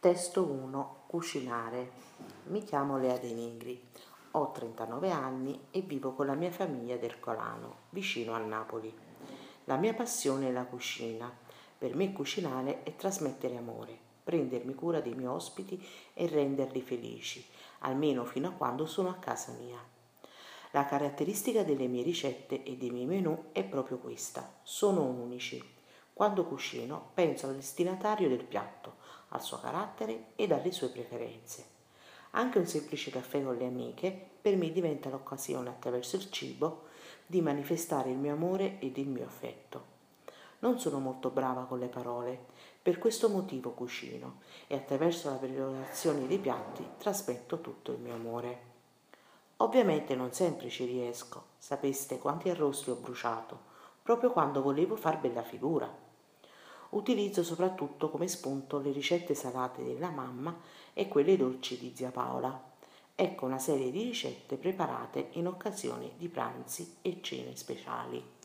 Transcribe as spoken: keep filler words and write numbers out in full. Testo uno. Cucinare. Mi chiamo Lea De Nigris, ho trentanove anni e vivo con la mia famiglia ad Ercolano, vicino a Napoli. La mia passione è la cucina. Per me cucinare è trasmettere amore, prendermi cura dei miei ospiti e renderli felici, almeno fino a quando sono a casa mia. La caratteristica delle mie ricette e dei miei menù è proprio questa: sono unici. Quando cucino penso al destinatario del piatto, al suo carattere ed alle sue preferenze. Anche un semplice caffè con le amiche per me diventa l'occasione, attraverso il cibo, di manifestare il mio amore ed il mio affetto. Non sono molto brava con le parole, per questo motivo cucino e attraverso la preparazione dei piatti trasmetto tutto il mio amore. Ovviamente non sempre ci riesco, sapeste quanti arrosti ho bruciato, proprio quando volevo far bella figura. Utilizzo soprattutto come spunto le ricette salate della mamma e quelle dolci di zia Paola. Ecco una serie di ricette preparate in occasione di pranzi e cene speciali.